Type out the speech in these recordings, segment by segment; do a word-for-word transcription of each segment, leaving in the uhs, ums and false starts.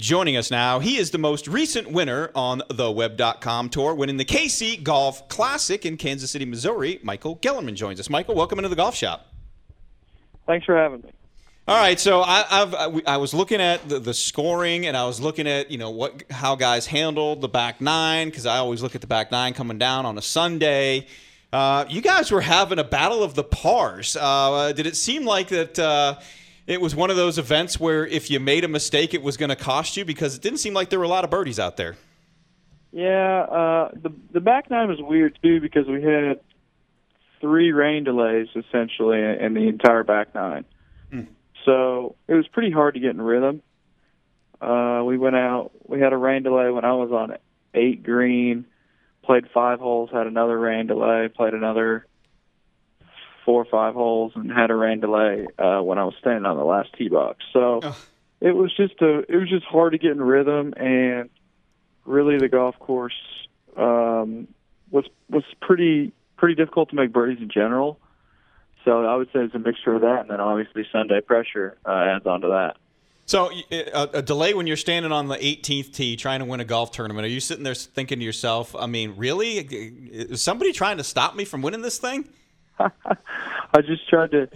Joining us now, he is the most recent winner on the Web dot com Tour, winning the K C Golf Classic in Kansas City, Missouri. Michael Gellerman joins us. Michael, welcome into the golf shop. Thanks for having me. All right, so I, I've, I, I was looking at the, the scoring, and I was looking at, you know, what how guys handled the back nine, because I always look at the back nine coming down on a Sunday. Uh, you guys were having a battle of the pars. Uh, did it seem like that uh, it was one of those events where if you made a mistake, it was going to cost you? Because it didn't seem like there were a lot of birdies out there. Yeah, uh, the, the back nine was weird, too, because we had three rain delays, essentially, in the entire back nine. Mm. So it was pretty hard to get in rhythm. Uh, we went out. We had a rain delay when I was on eight green, played five holes, had another rain delay, played another four or five holes, and had a rain delay uh, when I was standing on the last tee box. So Ugh. it was just a, it was just hard to get in rhythm, and really the golf course um, was was pretty pretty difficult to make birdies in general. So I would say it's a mixture of that, and then obviously Sunday pressure uh, adds on to that. So a, a delay when you're standing on the eighteenth tee trying to win a golf tournament, are you sitting there thinking to yourself, I mean, really? Is somebody trying to stop me from winning this thing? I just tried to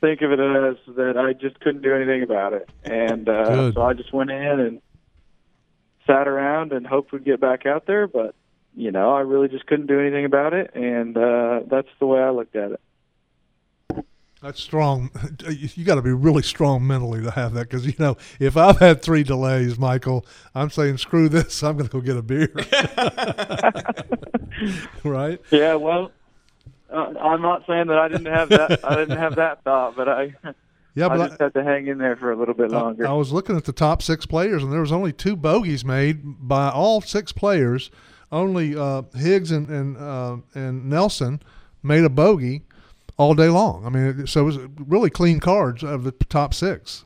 think of it as that I just couldn't do anything about it. And uh, so I just went in and sat around and hoped we'd get back out there. But, you know, I really just couldn't do anything about it, and uh, that's the way I looked at it. That's strong. You got to be really strong mentally to have that, because, you know, if I've had three delays, Michael, I'm saying, screw this, I'm going to go get a beer. Right? Yeah, well, uh, I'm not saying that I didn't have that I didn't have that thought, but I yeah, but I just I, had to hang in there for a little bit longer. I, I was looking at the top six players, and there was only two bogeys made by all six players. Only uh, Higgs and and, uh, and Nelson made a bogey all day long. I mean, so it was really clean cards of the top six.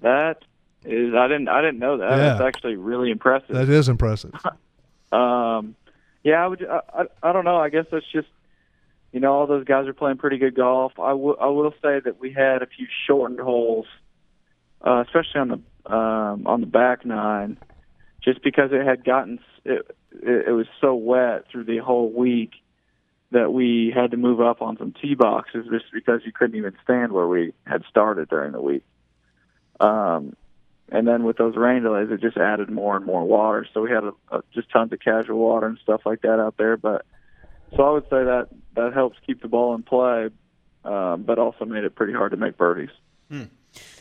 That is, I didn't, I didn't know that. Yeah. That's actually really impressive. That is impressive. um, yeah, I would. I, I don't know. I guess that's just, you know, all those guys are playing pretty good golf. I, w- I will say that we had a few shortened holes, uh, especially on the um, on the back nine, just because it had gotten it, it, it was so wet through the whole week that we had to move up on some tee boxes just because you couldn't even stand where we had started during the week. Um, and then with those rain delays, it just added more and more water. So we had a, a, just tons of casual water and stuff like that out there. But so I would say that that helps keep the ball in play, uh, but also made it pretty hard to make birdies. Hmm.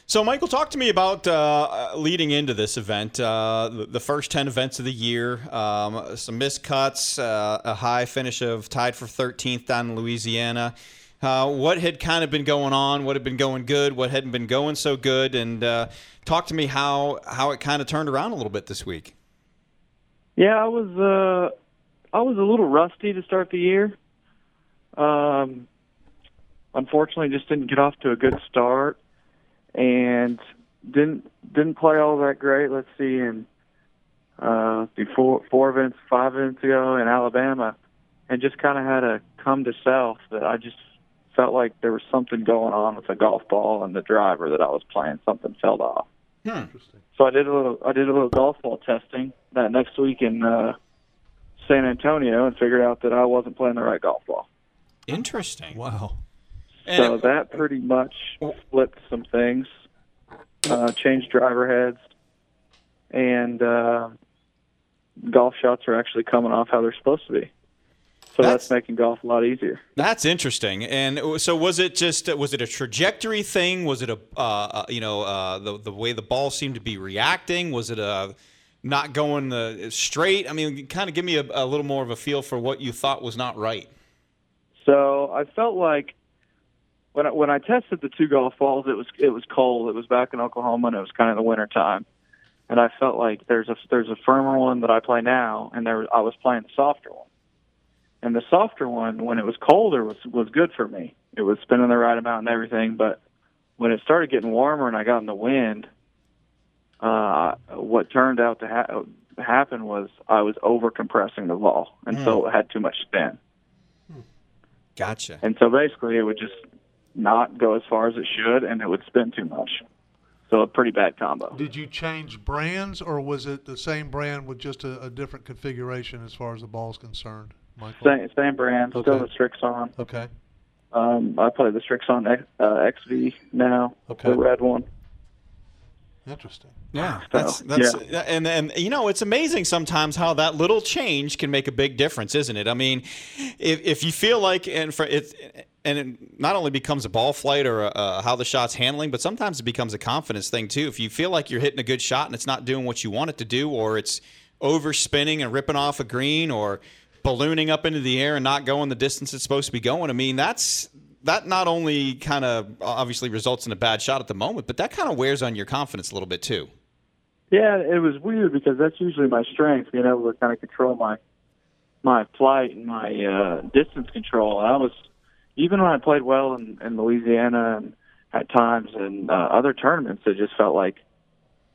So, Michael, talk to me about uh, leading into this event, uh, the, the first ten events of the year, um, some missed cuts, uh, a high finish of tied for thirteenth down in Louisiana. Uh, what had kind of been going on? What had been going good? What hadn't been going so good? And uh, talk to me how, how it kind of turned around a little bit this week. Yeah, I was uh, I was a little rusty to start the year. Um, unfortunately, just didn't get off to a good start. And didn't didn't play all that great. Let's see, in uh, before four events, five events ago in Alabama, and just kind of had a come to self that I just felt like there was something going on with the golf ball and the driver that I was playing. Something fell off. Hmm. Interesting. So I did a little I did a little golf ball testing that next week in uh, San Antonio, and figured out that I wasn't playing the right golf ball. Interesting. Wow. So that pretty much flipped some things, uh, changed driver heads, and uh, golf shots are actually coming off how they're supposed to be. So that's, that's making golf a lot easier. That's interesting. And so was it just was it a trajectory thing? Was it a uh, you know uh, the the way the ball seemed to be reacting? Was it a not going the straight? I mean, kind of give me a, a little more of a feel for what you thought was not right. So I felt like, When I, when I tested the two golf balls, it was it was cold. It was back in Oklahoma, and it was kind of the winter time. And I felt like there's a there's a firmer one that I play now, and there was, I was playing the softer one. And the softer one, when it was colder, was was good for me. It was spinning the right amount and everything. But when it started getting warmer and I got in the wind, uh, what turned out to ha- happen was I was over compressing the ball, and mm. so it had too much spin. Gotcha. And so basically, it would just not go as far as it should, and it would spin too much. So a pretty bad combo. Did you change brands, or was it the same brand with just a, a different configuration as far as the ball is concerned, Michael? Same, same brand, okay. Still the Strixson. Okay. Um, I play the Strixson uh, X V now, okay. The red one. Interesting. Yeah, that's that's yeah. and and you know, it's amazing sometimes how that little change can make a big difference, isn't it? I mean, if if you feel like and for it and it not only becomes a ball flight or a, a how the shot's handling, but sometimes it becomes a confidence thing too. If you feel like you're hitting a good shot and it's not doing what you want it to do, or it's overspinning and ripping off a green, or ballooning up into the air and not going the distance it's supposed to be going, I mean, that's. That not only kind of obviously results in a bad shot at the moment, but that kind of wears on your confidence a little bit too. Yeah, it was weird because that's usually my strength, being able to kind of control my my flight and my uh, distance control. I was, even when I played well in, in Louisiana and at times in uh, other tournaments, it just felt like,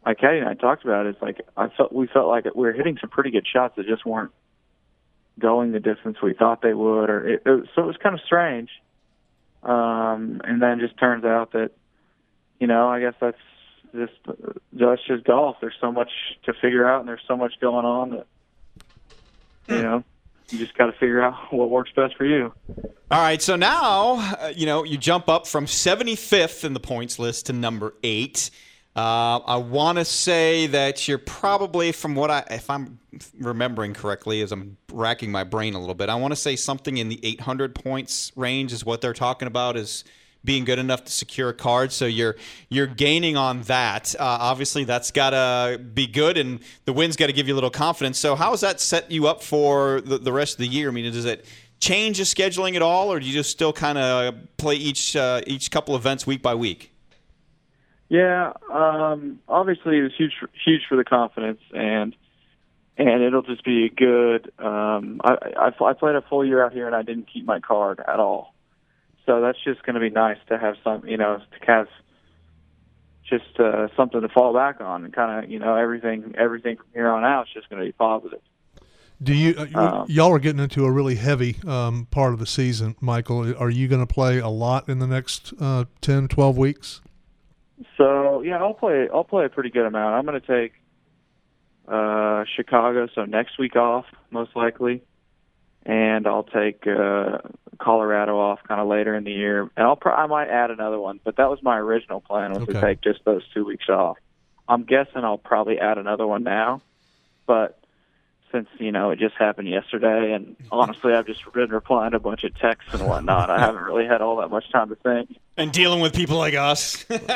like Katie and I talked about it, it's like I felt we felt like we were hitting some pretty good shots that just weren't going the distance we thought they would, or it, it, so it was kind of strange. Um, and then it just turns out that, you know, I guess that's just, that's just golf. There's so much to figure out, and there's so much going on that, you know, you just got to figure out what works best for you. All right, so now, uh, you know, you jump up from seventy-fifth in the points list to number eight. Uh, I want to say that you're probably, from what I, if I'm remembering correctly, as I'm racking my brain a little bit, I want to say something in the eight hundred points range is what they're talking about as being good enough to secure a card. So you're you're gaining on that. Uh, obviously, that's got to be good, and the win's got to give you a little confidence. So how has that set you up for the, the rest of the year? I mean, does it change the scheduling at all, or do you just still kind of play each uh, each couple events week by week? Yeah, um, obviously it was huge, huge for the confidence, and and it'll just be good. Um, I, I I played a full year out here, and I didn't keep my card at all, so that's just going to be nice to have some, you know, to have just uh, something to fall back on, and kind of, you know, everything everything from here on out is just going to be positive. Do you uh, y'all are getting into a really heavy um, part of the season, Michael? Are you going to play a lot in the next uh, ten, twelve weeks? So yeah, I'll play. I'll play a pretty good amount. I'm going to take uh, Chicago, so next week off most likely, and I'll take uh, Colorado off kind of later in the year, and I'll pro- I might add another one. But that was my original plan, was okay. to take just those two weeks off. I'm guessing I'll probably add another one now, but since you know it just happened yesterday, and honestly I've just been replying to a bunch of texts and whatnot, I haven't really had all that much time to think. And dealing with people like us. That's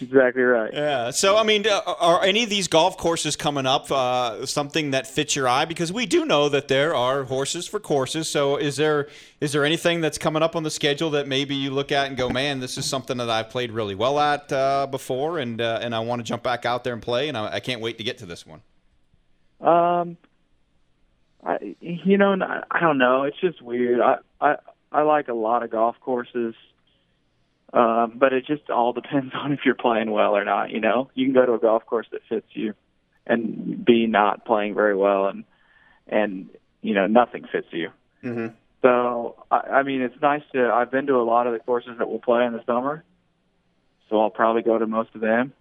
exactly right. Yeah. So, I mean, are any of these golf courses coming up uh, something that fits your eye? Because we do know that there are horses for courses. So is there is there anything that's coming up on the schedule that maybe you look at and go, man, this is something that I've played really well at uh, before, and uh, and I want to jump back out there and play, and I, I can't wait to get to this one? Um, I you know, I don't know. It's just weird. I I. I like a lot of golf courses, um, but it just all depends on if you're playing well or not, you know? You can go to a golf course that fits you and be not playing very well, and, and you know, nothing fits you. Mm-hmm. So, I, I mean, it's nice to – I've been to a lot of the courses that we'll play in the summer, so I'll probably go to most of them.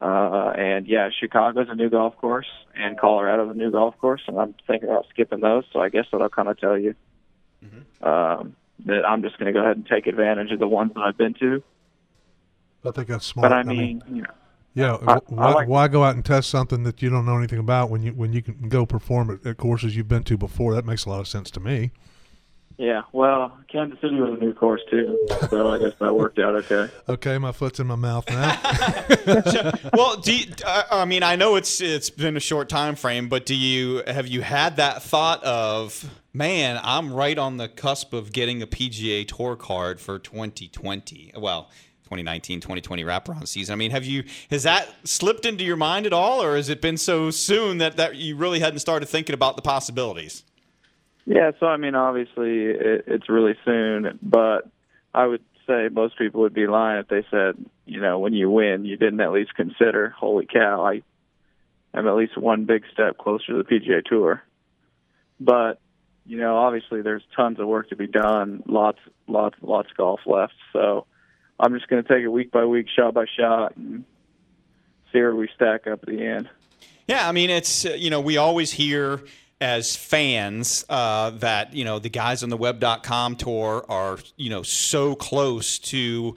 Uh, and, yeah, Chicago's a new golf course, and Colorado's a new golf course, and I'm thinking about skipping those, so I guess that'll kind of tell you. Mm-hmm. Um, that I'm just going to go ahead and take advantage of the ones that I've been to. I think that's smart. But I mean, I mean you know, yeah, I, why, I like, why go out and test something that you don't know anything about when you when you can go perform at, at courses you've been to before? That makes a lot of sense to me. Yeah, well, Kansas City was a new course too, so I guess that worked out okay. Okay, my foot's in my mouth now. Well, do you, I mean, I know it's it's been a short time frame, but do you have you had that thought of, man, I'm right on the cusp of getting a P G A Tour card for twenty twenty? Well, twenty nineteen, twenty twenty wraparound season. I mean, have you has that slipped into your mind at all, or has it been so soon that, that you really hadn't started thinking about the possibilities? Yeah, so, I mean, obviously it, it's really soon, but I would say most people would be lying if they said, you know, when you win, you didn't at least consider, holy cow, I am at least one big step closer to the P G A Tour. But, you know, obviously there's tons of work to be done, lots, lots, lots of golf left. So I'm just going to take it week by week, shot by shot, and see where we stack up at the end. Yeah, I mean, it's, you know, we always hear as fans uh, that, you know, the guys on the web dot com tour are, you know, so close to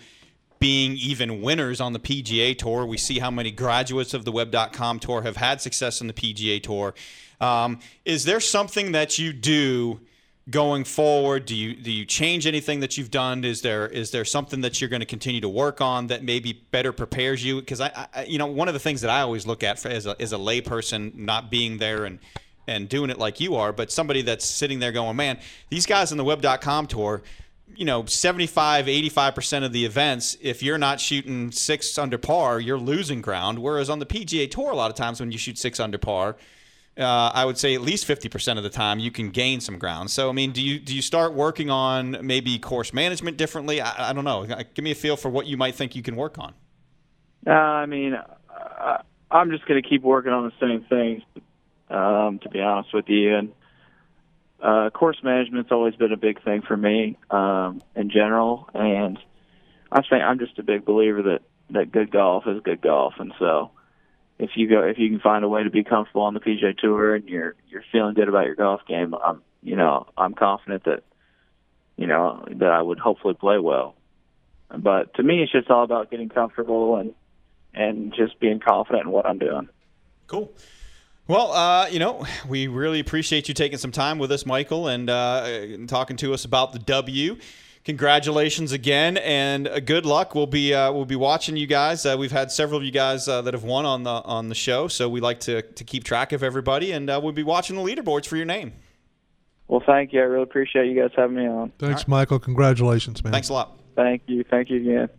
being even winners on the P G A Tour. We see how many graduates of the web dot com tour have had success on the P G A Tour. Um, is there something that you do going forward? Do you do you change anything that you've done? Is there is there something that you're going to continue to work on that maybe better prepares you? Because I, I, you know, one of the things that I always look at for, as a as a layperson, not being there and and doing it like you are, but somebody that's sitting there going, man, these guys on the web dot com tour, you know, seventy-five, eighty-five percent of the events, if you're not shooting six under par, you're losing ground. Whereas on the P G A Tour, a lot of times when you shoot six under par, uh, I would say at least fifty percent of the time you can gain some ground. So, I mean, do you do you start working on maybe course management differently? I, I don't know. Give me a feel for what you might think you can work on. Uh, I mean, I, I'm just going to keep working on the same things, um, to be honest with you. And Uh, course management's always been a big thing for me um, in general, and I think I'm just a big believer that, that good golf is good golf. And so, if you go, if you can find a way to be comfortable on the P G A Tour and you're you're feeling good about your golf game, I'm you know I'm confident that you know that I would hopefully play well. But to me, it's just all about getting comfortable and and just being confident in what I'm doing. Cool. Well, uh, you know, we really appreciate you taking some time with us, Michael, and uh, talking to us about the W. Congratulations again, and uh, good luck. We'll be uh, we'll be watching you guys. Uh, we've had several of you guys uh, that have won on the on the show, so we like to to keep track of everybody, and uh, we'll be watching the leaderboards for your name. Well, thank you. I really appreciate you guys having me on. Thanks, right. Michael. Congratulations, man. Thanks a lot. Thank you. Thank you again.